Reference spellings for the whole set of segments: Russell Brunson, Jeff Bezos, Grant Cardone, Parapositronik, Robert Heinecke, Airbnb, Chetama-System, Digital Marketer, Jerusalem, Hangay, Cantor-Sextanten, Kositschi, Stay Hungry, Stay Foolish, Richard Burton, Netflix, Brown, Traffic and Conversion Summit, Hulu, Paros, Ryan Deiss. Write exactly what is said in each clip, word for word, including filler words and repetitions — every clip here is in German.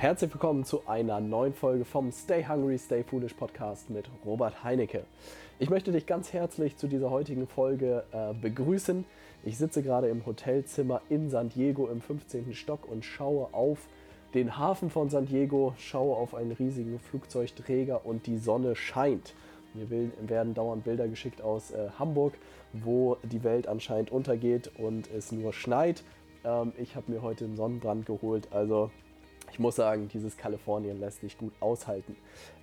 Herzlich willkommen zu einer neuen Folge vom Stay Hungry, Stay Foolish Podcast mit Robert Heinecke. Ich möchte dich ganz herzlich zu dieser heutigen Folge äh, begrüßen. Ich sitze gerade im Hotelzimmer in San Diego im fünfzehnten Stock und schaue auf den Hafen von San Diego, schaue auf einen riesigen Flugzeugträger und die Sonne scheint. Mir werden dauernd Bilder geschickt aus äh, Hamburg, wo die Welt anscheinend untergeht und es nur schneit. Ähm, ich habe mir heute einen Sonnenbrand geholt, also ich muss sagen, dieses Kalifornien lässt sich gut aushalten.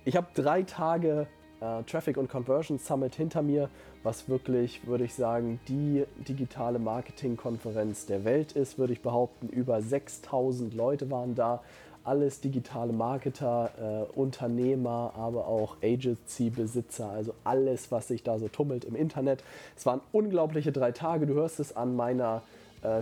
Ich habe drei Tage äh, Traffic and Conversion Summit hinter mir, was wirklich, würde ich sagen, die digitale Marketing-Konferenz der Welt ist, würde ich behaupten. Über sechstausend Leute waren da, alles digitale Marketer, äh, Unternehmer, aber auch Agency-Besitzer, also alles, was sich da so tummelt im Internet. Es waren unglaubliche drei Tage, du hörst es an meiner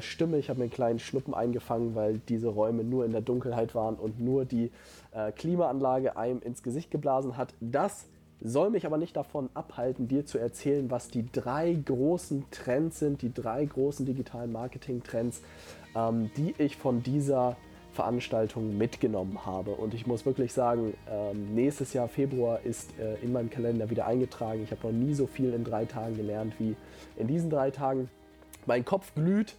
Stimme. Ich habe mir einen kleinen Schnuppen eingefangen, weil diese Räume nur in der Dunkelheit waren und nur die äh, Klimaanlage einem ins Gesicht geblasen hat. Das soll mich aber nicht davon abhalten, dir zu erzählen, was die drei großen Trends sind, die drei großen digitalen Marketing-Trends, ähm, die ich von dieser Veranstaltung mitgenommen habe. Und ich muss wirklich sagen, ähm, nächstes Jahr Februar ist äh, in meinem Kalender wieder eingetragen. Ich habe noch nie so viel in drei Tagen gelernt wie in diesen drei Tagen. Mein Kopf glüht.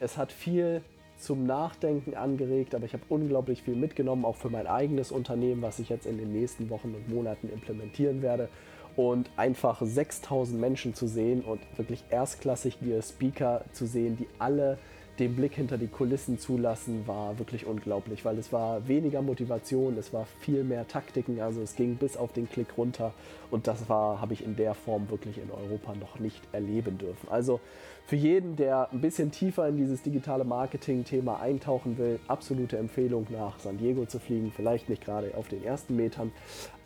Es hat viel zum Nachdenken angeregt, aber ich habe unglaublich viel mitgenommen, auch für mein eigenes Unternehmen, was ich jetzt in den nächsten Wochen und Monaten implementieren werde. Und einfach sechstausend Menschen zu sehen und wirklich erstklassige Speaker zu sehen, die alle den Blick hinter die Kulissen zulassen, war wirklich unglaublich, weil es war weniger Motivation, es war viel mehr Taktiken, also es ging bis auf den Klick runter und das war, habe ich in der Form wirklich in Europa noch nicht erleben dürfen. Also für jeden, der ein bisschen tiefer in dieses digitale Marketing-Thema eintauchen will, absolute Empfehlung, nach San Diego zu fliegen, vielleicht nicht gerade auf den ersten Metern,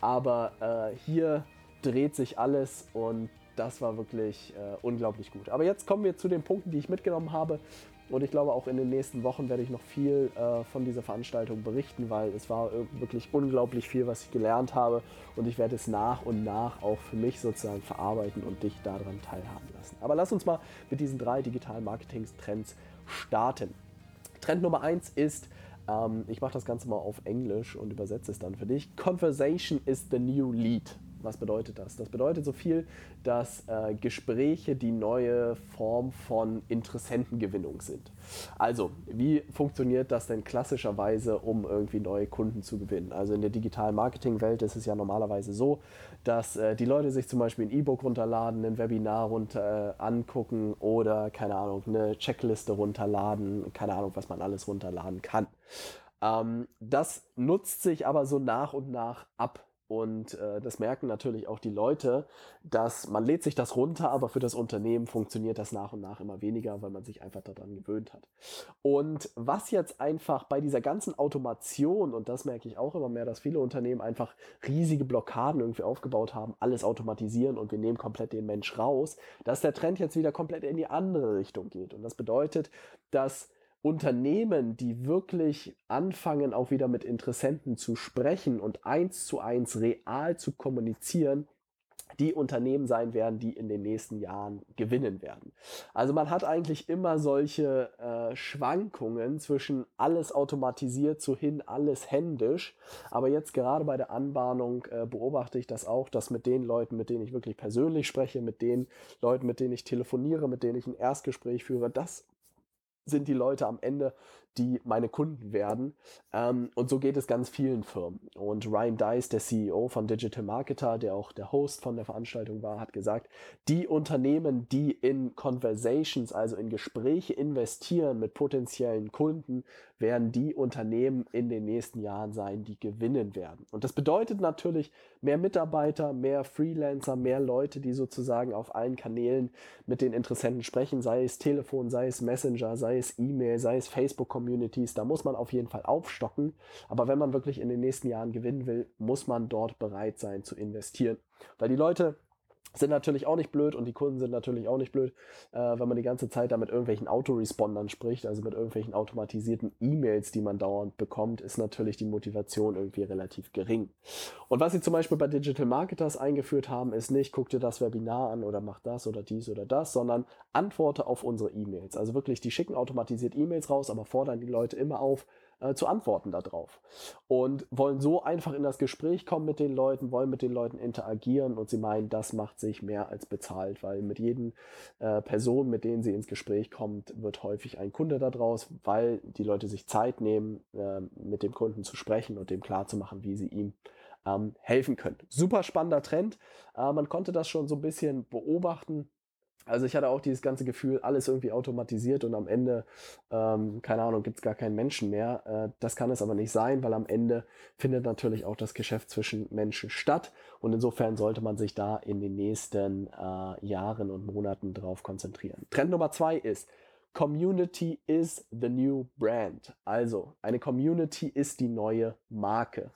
aber äh, hier dreht sich alles und das war wirklich äh, unglaublich gut. Aber jetzt kommen wir zu den Punkten, die ich mitgenommen habe. Und ich glaube, auch in den nächsten Wochen werde ich noch viel äh, von dieser Veranstaltung berichten, weil es war wirklich unglaublich viel, was ich gelernt habe. Und ich werde es nach und nach auch für mich sozusagen verarbeiten und dich daran teilhaben lassen. Aber lass uns mal mit diesen drei digitalen Marketing-Trends starten. Trend Nummer eins ist, ähm, ich mache das Ganze mal auf Englisch und übersetze es dann für dich. Conversation is the new lead. Was bedeutet das? Das bedeutet so viel, dass äh, Gespräche die neue Form von Interessentengewinnung sind. Also, wie funktioniert das denn klassischerweise, um irgendwie neue Kunden zu gewinnen? Also in der digitalen Marketing-Welt ist es ja normalerweise so, dass äh, die Leute sich zum Beispiel ein E-Book runterladen, ein Webinar runter, äh, angucken oder, keine Ahnung, eine Checkliste runterladen, keine Ahnung, was man alles runterladen kann. Ähm, das nutzt sich aber so nach und nach ab. Und äh, das merken natürlich auch die Leute, dass man lädt sich das runter, aber für das Unternehmen funktioniert das nach und nach immer weniger, weil man sich einfach daran gewöhnt hat. Und was jetzt einfach bei dieser ganzen Automation, und das merke ich auch immer mehr, dass viele Unternehmen einfach riesige Blockaden irgendwie aufgebaut haben, alles automatisieren und wir nehmen komplett den Mensch raus, dass der Trend jetzt wieder komplett in die andere Richtung geht. Und das bedeutet, dass Unternehmen, die wirklich anfangen, auch wieder mit Interessenten zu sprechen und eins zu eins real zu kommunizieren, die Unternehmen sein werden, die in den nächsten Jahren gewinnen werden. Also man hat eigentlich immer solche äh, Schwankungen zwischen alles automatisiert zu hin, alles händisch. Aber jetzt gerade bei der Anbahnung äh, beobachte ich das auch, dass mit den Leuten, mit denen ich wirklich persönlich spreche, mit den Leuten, mit denen ich telefoniere, mit denen ich ein Erstgespräch führe, das sind die Leute am Ende, die meine Kunden werden. Ähm, und so geht es ganz vielen Firmen. Und Ryan Deiss, der C E O von Digital Marketer, der auch der Host von der Veranstaltung war, hat gesagt, die Unternehmen, die in Conversations, also in Gespräche investieren mit potenziellen Kunden, werden die Unternehmen in den nächsten Jahren sein, die gewinnen werden. Und das bedeutet natürlich mehr Mitarbeiter, mehr Freelancer, mehr Leute, die sozusagen auf allen Kanälen mit den Interessenten sprechen, sei es Telefon, sei es Messenger, sei Sei es E-Mail, sei es Facebook-Communities, da muss man auf jeden Fall aufstocken. Aber wenn man wirklich in den nächsten Jahren gewinnen will, muss man dort bereit sein zu investieren. Weil die Leute sind natürlich auch nicht blöd und die Kunden sind natürlich auch nicht blöd, äh, wenn man die ganze Zeit da mit irgendwelchen Autorespondern spricht, also mit irgendwelchen automatisierten E-Mails, die man dauernd bekommt, ist natürlich die Motivation irgendwie relativ gering. Und was sie zum Beispiel bei Digital Marketers eingeführt haben, ist nicht, guck dir das Webinar an oder mach das oder dies oder das, sondern antworte auf unsere E-Mails. Also wirklich, die schicken automatisiert E-Mails raus, aber fordern die Leute immer auf, äh, zu antworten darauf. Und wollen so einfach in das Gespräch kommen mit den Leuten, wollen mit den Leuten interagieren und sie meinen, das macht sich mehr als bezahlt, weil mit jedem äh, Person, mit denen sie ins Gespräch kommt, wird häufig ein Kunde daraus, weil die Leute sich Zeit nehmen, äh, mit dem Kunden zu sprechen und dem klarzumachen, wie sie ihm ähm, helfen können. Super spannender Trend. Äh, man konnte das schon so ein bisschen beobachten. Also ich hatte auch dieses ganze Gefühl, alles irgendwie automatisiert und am Ende, ähm, keine Ahnung, gibt's gar keinen Menschen mehr. Äh, das kann es aber nicht sein, weil am Ende findet natürlich auch das Geschäft zwischen Menschen statt. Und insofern sollte man sich da in den nächsten äh, Jahren und Monaten drauf konzentrieren. Trend Nummer zwei ist, Community is the new brand. Also eine Community ist die neue Marke.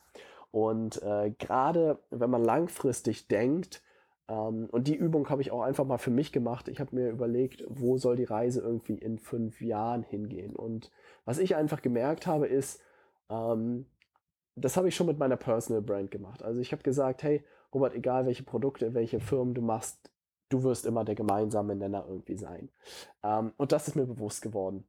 Und äh, gerade wenn man langfristig denkt, Um, und die Übung habe ich auch einfach mal für mich gemacht. Ich habe mir überlegt, wo soll die Reise irgendwie in fünf Jahren hingehen? Und was ich einfach gemerkt habe, ist, um, das habe ich schon mit meiner Personal Brand gemacht. Also ich habe gesagt, hey, Robert, egal welche Produkte, welche Firmen du machst, du wirst immer der gemeinsame Nenner irgendwie sein. Um, und das ist mir bewusst geworden.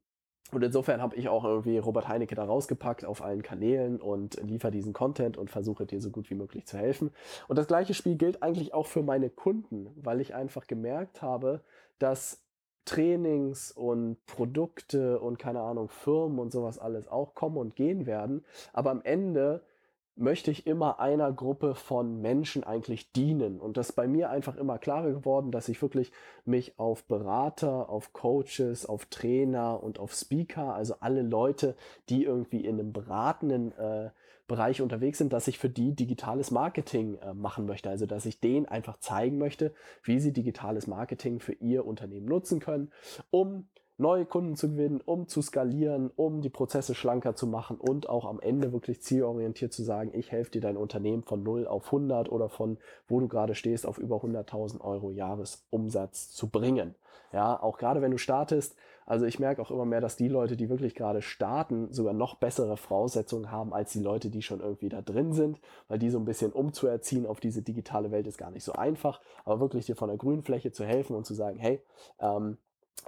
Und insofern habe ich auch irgendwie Robert Heinecke da rausgepackt auf allen Kanälen und liefere diesen Content und versuche dir so gut wie möglich zu helfen. Und das gleiche Spiel gilt eigentlich auch für meine Kunden, weil ich einfach gemerkt habe, dass Trainings und Produkte und keine Ahnung, Firmen und sowas alles auch kommen und gehen werden. Aber am Ende möchte ich immer einer Gruppe von Menschen eigentlich dienen. Und das ist bei mir einfach immer klarer geworden, dass ich wirklich mich auf Berater, auf Coaches, auf Trainer und auf Speaker, also alle Leute, die irgendwie in einem beratenden äh, Bereich unterwegs sind, dass ich für die digitales Marketing äh, machen möchte. Also dass ich denen einfach zeigen möchte, wie sie digitales Marketing für ihr Unternehmen nutzen können, um neue Kunden zu gewinnen, um zu skalieren, um die Prozesse schlanker zu machen und auch am Ende wirklich zielorientiert zu sagen, ich helfe dir dein Unternehmen von null auf hundert oder von, wo du gerade stehst, auf über hunderttausend Euro Jahresumsatz zu bringen. Ja, auch gerade wenn du startest, also ich merke auch immer mehr, dass die Leute, die wirklich gerade starten, sogar noch bessere Voraussetzungen haben als die Leute, die schon irgendwie da drin sind, weil die so ein bisschen umzuerziehen auf diese digitale Welt ist gar nicht so einfach, aber wirklich dir von der grünen Fläche zu helfen und zu sagen, hey, ähm,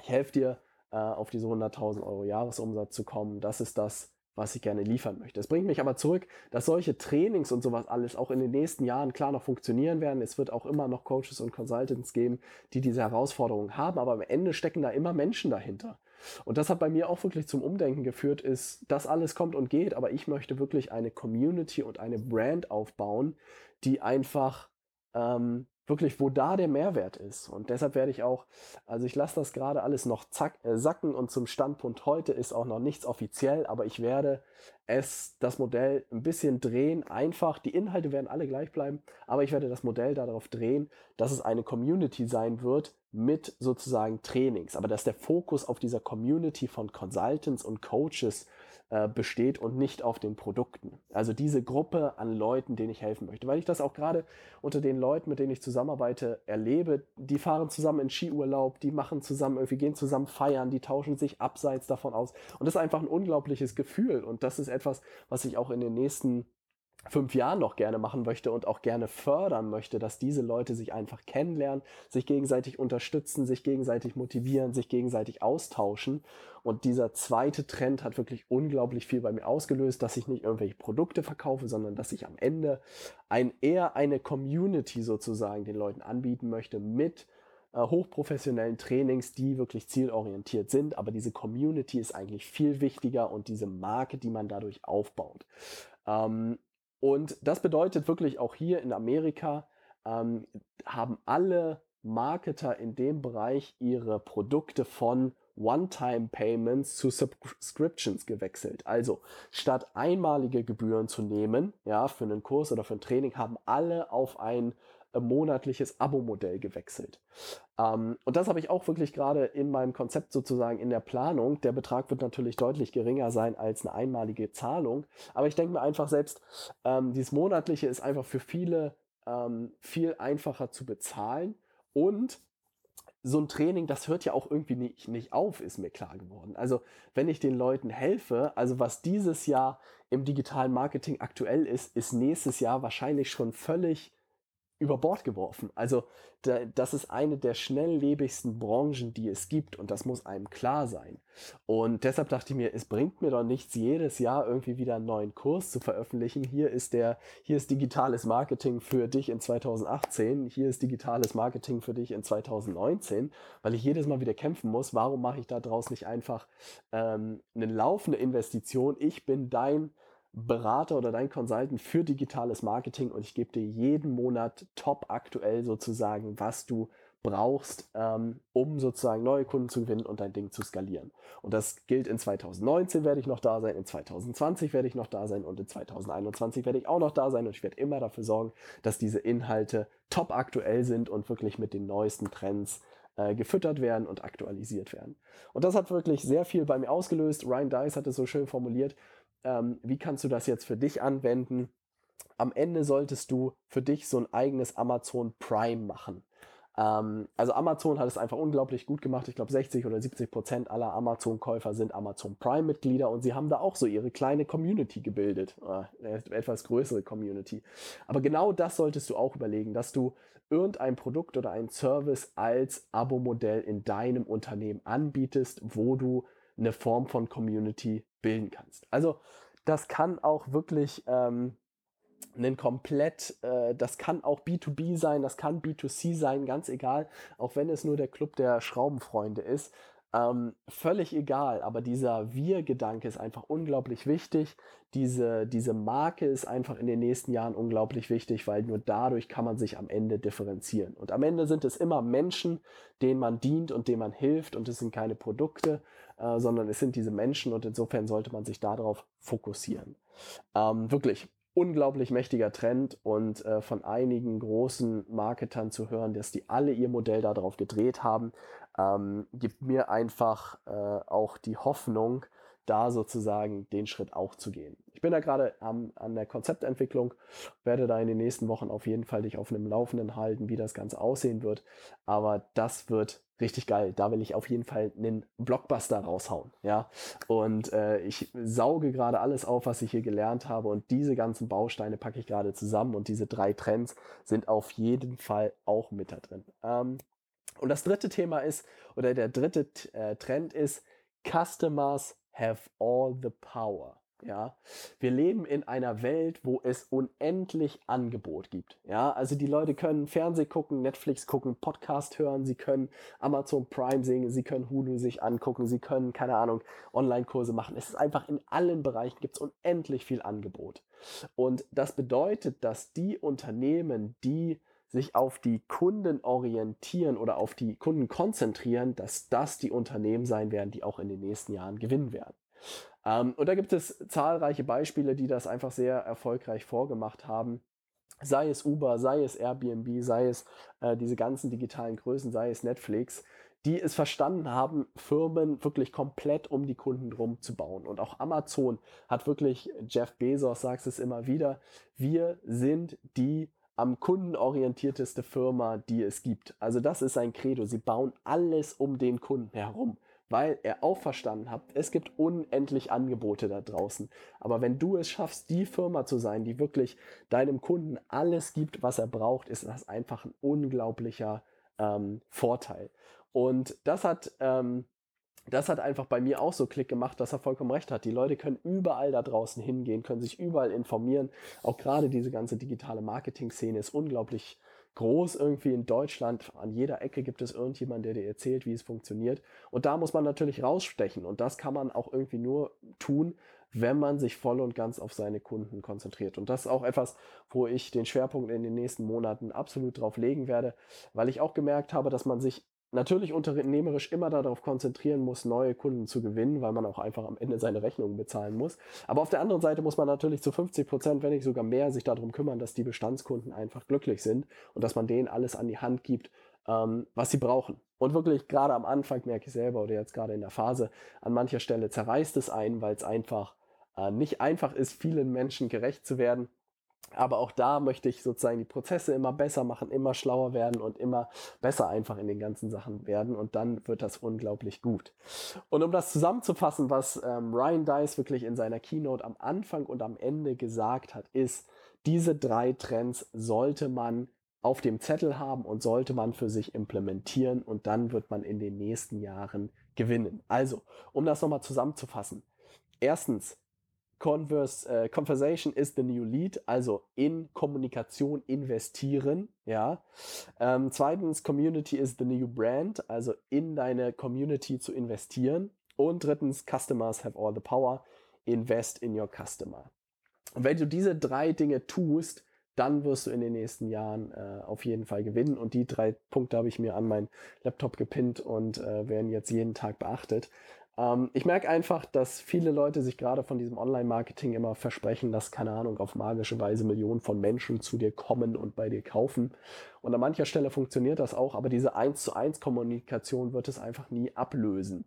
ich helfe dir, auf diese hunderttausend Euro Jahresumsatz zu kommen. Das ist das, was ich gerne liefern möchte. Das bringt mich aber zurück, dass solche Trainings und sowas alles auch in den nächsten Jahren klar noch funktionieren werden. Es wird auch immer noch Coaches und Consultants geben, die diese Herausforderungen haben, aber am Ende stecken da immer Menschen dahinter. Und das hat bei mir auch wirklich zum Umdenken geführt, ist, das alles kommt und geht, aber ich möchte wirklich eine Community und eine Brand aufbauen, die einfach ähm, wirklich, wo da der Mehrwert ist. Und deshalb werde ich auch, also ich lasse das gerade alles noch zack, äh, sacken und zum Standpunkt heute ist auch noch nichts offiziell, aber ich werde es, das Modell ein bisschen drehen, einfach, die Inhalte werden alle gleich bleiben, aber ich werde das Modell darauf drehen, dass es eine Community sein wird mit sozusagen Trainings, aber dass der Fokus auf dieser Community von Consultants und Coaches äh, besteht und nicht auf den Produkten. Also diese Gruppe an Leuten, denen ich helfen möchte, weil ich das auch gerade unter den Leuten, mit denen ich zusammenarbeite, erlebe. Die fahren zusammen in Skiurlaub, die machen zusammen irgendwie, gehen zusammen feiern, die tauschen sich abseits davon aus und das ist einfach ein unglaubliches Gefühl und das ist etwas, was ich auch in den nächsten fünf Jahren noch gerne machen möchte und auch gerne fördern möchte, dass diese Leute sich einfach kennenlernen, sich gegenseitig unterstützen, sich gegenseitig motivieren, sich gegenseitig austauschen. Und dieser zweite Trend hat wirklich unglaublich viel bei mir ausgelöst, dass ich nicht irgendwelche Produkte verkaufe, sondern dass ich am Ende ein eher eine Community sozusagen den Leuten anbieten möchte mit äh, hochprofessionellen Trainings, die wirklich zielorientiert sind. Aber diese Community ist eigentlich viel wichtiger und diese Marke, die man dadurch aufbaut. Ähm, Und das bedeutet wirklich auch hier in Amerika ähm, haben alle Marketer in dem Bereich ihre Produkte von One-Time-Payments zu Subscriptions gewechselt. Also statt einmalige Gebühren zu nehmen, ja, für einen Kurs oder für ein Training, haben alle auf ein monatliches Abo-Modell gewechselt. Ähm, und das habe ich auch wirklich gerade in meinem Konzept sozusagen in der Planung. Der Betrag wird natürlich deutlich geringer sein als eine einmalige Zahlung. Aber ich denke mir einfach selbst, ähm, dieses Monatliche ist einfach für viele ähm, viel einfacher zu bezahlen. Und so ein Training, das hört ja auch irgendwie nicht, nicht auf, ist mir klar geworden. Also wenn ich den Leuten helfe, also was dieses Jahr im digitalen Marketing aktuell ist, ist nächstes Jahr wahrscheinlich schon völlig über Bord geworfen. Also da, das ist eine der schnelllebigsten Branchen, die es gibt, und das muss einem klar sein. Und deshalb dachte ich mir, es bringt mir doch nichts, jedes Jahr irgendwie wieder einen neuen Kurs zu veröffentlichen. Hier ist der, hier ist digitales Marketing für dich in zwanzig achtzehn, hier ist digitales Marketing für dich in zwanzig neunzehn, weil ich jedes Mal wieder kämpfen muss. Warum mache ich da draus nicht einfach ähm, eine laufende Investition? Ich bin dein Berater oder dein Consultant für digitales Marketing und ich gebe dir jeden Monat top aktuell sozusagen, was du brauchst, ähm, um sozusagen neue Kunden zu gewinnen und dein Ding zu skalieren. Und das gilt in zwanzig neunzehn werde ich noch da sein, in zwanzig zwanzig werde ich noch da sein und in zwanzig einundzwanzig werde ich auch noch da sein, und ich werde immer dafür sorgen, dass diese Inhalte top aktuell sind und wirklich mit den neuesten Trends gefüttert werden und aktualisiert werden. Und das hat wirklich sehr viel bei mir ausgelöst. Ryan Deiss hat es so schön formuliert, ähm, wie kannst du das jetzt für dich anwenden? Am Ende solltest du für dich so ein eigenes Amazon Prime machen. Ähm, also Amazon hat es einfach unglaublich gut gemacht. Ich glaube, sechzig oder siebzig Prozent aller Amazon-Käufer sind Amazon Prime-Mitglieder, und sie haben da auch so ihre kleine Community gebildet, äh, etwas größere Community. Aber genau das solltest du auch überlegen, dass du irgendein Produkt oder einen Service als Abo-Modell in deinem Unternehmen anbietest, wo du eine Form von Community bilden kannst. Also das kann auch wirklich... Ähm, Ein komplett, äh, das kann auch B zwei B sein, das kann B zwei C sein, ganz egal, auch wenn es nur der Club der Schraubenfreunde ist, ähm, völlig egal, aber dieser Wir-Gedanke ist einfach unglaublich wichtig, diese, diese Marke ist einfach in den nächsten Jahren unglaublich wichtig, weil nur dadurch kann man sich am Ende differenzieren, und am Ende sind es immer Menschen, denen man dient und denen man hilft, und es sind keine Produkte, äh, sondern es sind diese Menschen, und insofern sollte man sich darauf fokussieren. Ähm, wirklich unglaublich mächtiger Trend, und äh, von einigen großen Marketern zu hören, dass die alle ihr Modell darauf gedreht haben, ähm, gibt mir einfach äh, auch die Hoffnung, da sozusagen den Schritt auch zu gehen. Ich bin da gerade ähm, an der Konzeptentwicklung, werde da in den nächsten Wochen auf jeden Fall dich auf einem Laufenden halten, wie das Ganze aussehen wird, aber das wird richtig geil. Da will ich auf jeden Fall einen Blockbuster raushauen, ja. Und äh, ich sauge gerade alles auf, was ich hier gelernt habe, und diese ganzen Bausteine packe ich gerade zusammen, und diese drei Trends sind auf jeden Fall auch mit da drin. Ähm, und das dritte Thema ist, oder der dritte äh, Trend ist, Customers have all the power. Ja, wir leben in einer Welt, wo es unendlich Angebot gibt. Ja, also die Leute können Fernseh gucken, Netflix gucken, Podcast hören, sie können Amazon Prime sehen, sie können Hulu sich angucken, sie können, keine Ahnung, Online-Kurse machen. Es ist einfach, in allen Bereichen gibt es unendlich viel Angebot. Und das bedeutet, dass die Unternehmen, die sich auf die Kunden orientieren oder auf die Kunden konzentrieren, dass das die Unternehmen sein werden, die auch in den nächsten Jahren gewinnen werden. Um, und da gibt es zahlreiche Beispiele, die das einfach sehr erfolgreich vorgemacht haben. Sei es Uber, sei es Airbnb, sei es äh, diese ganzen digitalen Größen, sei es Netflix, die es verstanden haben, Firmen wirklich komplett um die Kunden drum zu bauen. Und auch Amazon hat wirklich, Jeff Bezos sagt es immer wieder, wir sind die am kundenorientierteste Firma, die es gibt. Also das ist sein Credo, sie bauen alles um den Kunden herum, weil er auch verstanden hat, es gibt unendlich Angebote da draußen. Aber wenn du es schaffst, die Firma zu sein, die wirklich deinem Kunden alles gibt, was er braucht, ist das einfach ein unglaublicher ähm, Vorteil. Und das hat... Ähm, Das hat einfach bei mir auch so Klick gemacht, dass er vollkommen recht hat. Die Leute können überall da draußen hingehen, können sich überall informieren. Auch gerade diese ganze digitale Marketing-Szene ist unglaublich groß irgendwie in Deutschland. An jeder Ecke gibt es irgendjemanden, der dir erzählt, wie es funktioniert. Und da muss man natürlich rausstechen. Und das kann man auch irgendwie nur tun, wenn man sich voll und ganz auf seine Kunden konzentriert. Und das ist auch etwas, wo ich den Schwerpunkt in den nächsten Monaten absolut drauf legen werde, weil ich auch gemerkt habe, dass man sich natürlich unternehmerisch immer darauf konzentrieren muss, neue Kunden zu gewinnen, weil man auch einfach am Ende seine Rechnungen bezahlen muss. Aber auf der anderen Seite muss man natürlich zu fünfzig Prozent, wenn nicht sogar mehr, sich darum kümmern, dass die Bestandskunden einfach glücklich sind und dass man denen alles an die Hand gibt, ähm, was sie brauchen. Und wirklich gerade am Anfang merke ich selber oder jetzt gerade in der Phase, an mancher Stelle zerreißt es einen, weil es einfach äh, nicht einfach ist, vielen Menschen gerecht zu werden. Aber auch da möchte ich sozusagen die Prozesse immer besser machen, immer schlauer werden und immer besser einfach in den ganzen Sachen werden, und dann wird das unglaublich gut. Und um das zusammenzufassen, was ähm, Ryan Deiss wirklich in seiner Keynote am Anfang und am Ende gesagt hat, ist, diese drei Trends sollte man auf dem Zettel haben und sollte man für sich implementieren, und dann wird man in den nächsten Jahren gewinnen. Also, um das nochmal zusammenzufassen. Erstens, Converse, äh, Conversation is the new lead, also in Kommunikation investieren. Ja. Ähm, zweitens, Community is the new brand, also in deine Community zu investieren. Und drittens, Customers have all the power, invest in your customer. Und wenn du diese drei Dinge tust, dann wirst du in den nächsten Jahren äh, auf jeden Fall gewinnen. Und die drei Punkte habe ich mir an meinen Laptop gepinnt und äh, werden jetzt jeden Tag beachtet. Ähm, ich merke einfach, dass viele Leute sich gerade von diesem Online-Marketing immer versprechen, dass, keine Ahnung, auf magische Weise Millionen von Menschen zu dir kommen und bei dir kaufen. Und an mancher Stelle funktioniert das auch, aber diese eins zu eins Kommunikation wird es einfach nie ablösen.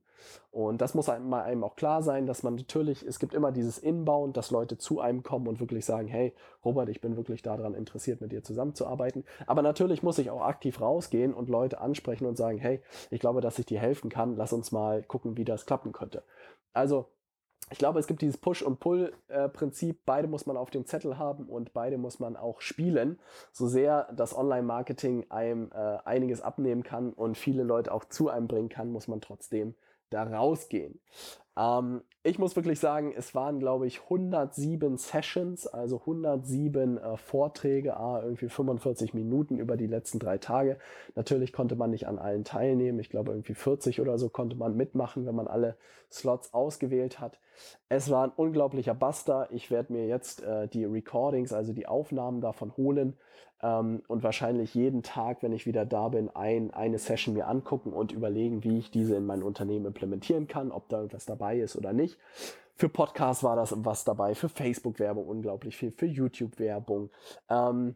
Und das muss einem, einem auch klar sein, dass man natürlich, es gibt immer dieses Inbound, dass Leute zu einem kommen und wirklich sagen, hey, Robert, ich bin wirklich daran interessiert, mit dir zusammenzuarbeiten. Aber natürlich muss ich auch aktiv rausgehen und Leute ansprechen und sagen, hey, ich glaube, dass ich dir helfen kann, lass uns mal gucken, wie das klappen könnte. Also, ich glaube, es gibt dieses Push- und Pull-Prinzip. Beide muss man auf dem Zettel haben und beide muss man auch spielen. So sehr das Online-Marketing einem äh, einiges abnehmen kann und viele Leute auch zu einem bringen kann, muss man trotzdem da rausgehen. Ähm, ich muss wirklich sagen, es waren, glaube ich, hundertsieben Sessions, also hundertsieben äh, Vorträge, ah, irgendwie fünfundvierzig Minuten über die letzten drei Tage. Natürlich konnte man nicht an allen teilnehmen. Ich glaube, irgendwie vierzig oder so konnte man mitmachen, wenn man alle Slots ausgewählt hat. Es war ein unglaublicher Buster. Ich werde mir jetzt äh, die Recordings, also die Aufnahmen davon holen ähm, und wahrscheinlich jeden Tag, wenn ich wieder da bin, ein, eine Session mir angucken und überlegen, wie ich diese in mein Unternehmen implementieren kann, ob da irgendwas dabei ist oder nicht. Für Podcasts war das was dabei, für Facebook-Werbung unglaublich viel, für YouTube-Werbung. Ähm,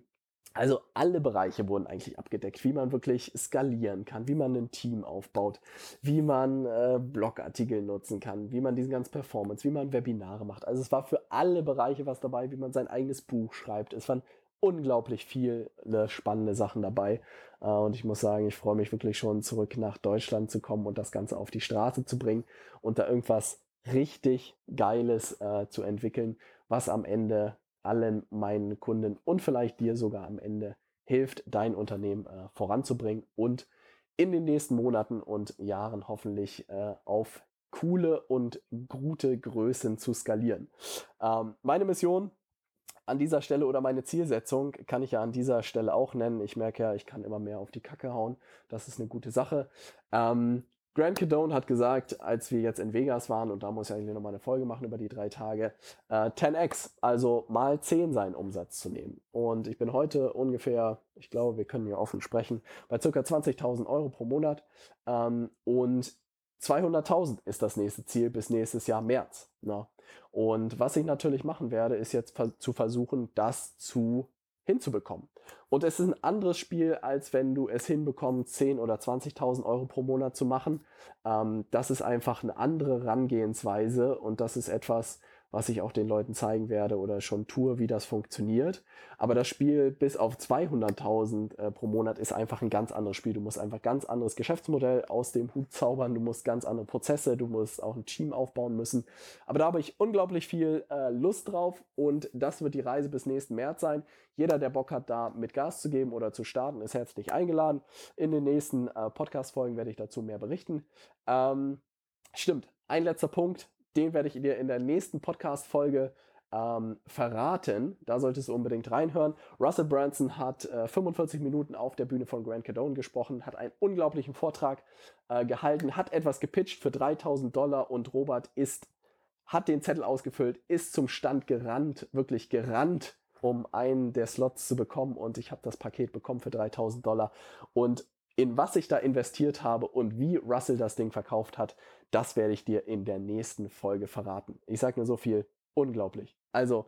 also alle Bereiche wurden eigentlich abgedeckt, wie man wirklich skalieren kann, wie man ein Team aufbaut, wie man äh, Blogartikel nutzen kann, wie man diesen ganzen Performance, wie man Webinare macht. Also es war für alle Bereiche was dabei, wie man sein eigenes Buch schreibt. Es waren unglaublich viele spannende Sachen dabei. Und ich muss sagen, ich freue mich wirklich schon, zurück nach Deutschland zu kommen und das Ganze auf die Straße zu bringen und da irgendwas richtig Geiles äh, zu entwickeln, was am Ende allen meinen Kunden und vielleicht dir sogar am Ende hilft, dein Unternehmen äh, voranzubringen und in den nächsten Monaten und Jahren hoffentlich äh, auf coole und gute Größen zu skalieren. Ähm, meine Mission an dieser Stelle oder meine Zielsetzung kann ich ja an dieser Stelle auch nennen. Ich merke ja, ich kann immer mehr auf die Kacke hauen. Das ist eine gute Sache. Ähm, Grant Cardone hat gesagt, als wir jetzt in Vegas waren, und da muss ich eigentlich nochmal eine Folge machen über die drei Tage, äh, ten x, also mal zehn seinen Umsatz zu nehmen. Und ich bin heute ungefähr, ich glaube, wir können hier offen sprechen, bei ca. zwanzigtausend Euro pro Monat. Ähm, und zweihunderttausend ist das nächste Ziel bis nächstes Jahr März. Ne? Und was ich natürlich machen werde, ist jetzt ver- zu versuchen, das zu hinzubekommen. Und es ist ein anderes Spiel, als wenn du es hinbekommst, zehn oder zwanzigtausend Euro pro Monat zu machen. Ähm, das ist einfach eine andere Herangehensweise und das ist etwas, was ich auch den Leuten zeigen werde oder schon tue, wie das funktioniert. Aber das Spiel bis auf zweihunderttausend äh, pro Monat ist einfach ein ganz anderes Spiel. Du musst einfach ganz anderes Geschäftsmodell aus dem Hut zaubern. Du musst ganz andere Prozesse. Du musst auch ein Team aufbauen müssen. Aber da habe ich unglaublich viel äh, Lust drauf und das wird die Reise bis nächsten März sein. Jeder, der Bock hat, da mit Gas zu geben oder zu starten, ist herzlich eingeladen. In den nächsten äh, Podcast-Folgen werde ich dazu mehr berichten. Ähm, stimmt, ein letzter Punkt. Den werde ich dir in der nächsten Podcast-Folge ähm, verraten. Da solltest du unbedingt reinhören. Russell Brunson hat äh, fünfundvierzig Minuten auf der Bühne von Grant Cardone gesprochen, hat einen unglaublichen Vortrag äh, gehalten, hat etwas gepitcht für dreitausend Dollar und Robert ist, hat den Zettel ausgefüllt, ist zum Stand gerannt, wirklich gerannt, um einen der Slots zu bekommen und ich habe das Paket bekommen für dreitausend Dollar und in was ich da investiert habe und wie Russell das Ding verkauft hat, das werde ich dir in der nächsten Folge verraten. Ich sage nur so viel, unglaublich. Also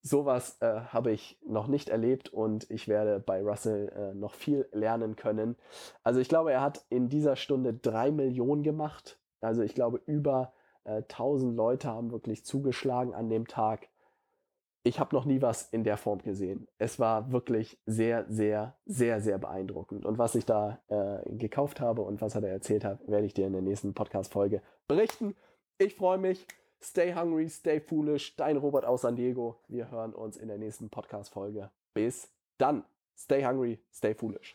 sowas äh, habe ich noch nicht erlebt und ich werde bei Russell äh, noch viel lernen können. Also ich glaube, er hat in dieser Stunde drei Millionen gemacht. Also ich glaube, über äh, tausend Leute haben wirklich zugeschlagen an dem Tag. Ich habe noch nie was in der Form gesehen. Es war wirklich sehr, sehr, sehr, sehr beeindruckend. Und was ich da äh, gekauft habe und was er da erzählt hat, werde ich dir in der nächsten Podcast-Folge berichten. Ich freue mich. Stay hungry, stay foolish. Dein Robert aus San Diego. Wir hören uns in der nächsten Podcast-Folge. Bis dann. Stay hungry, stay foolish.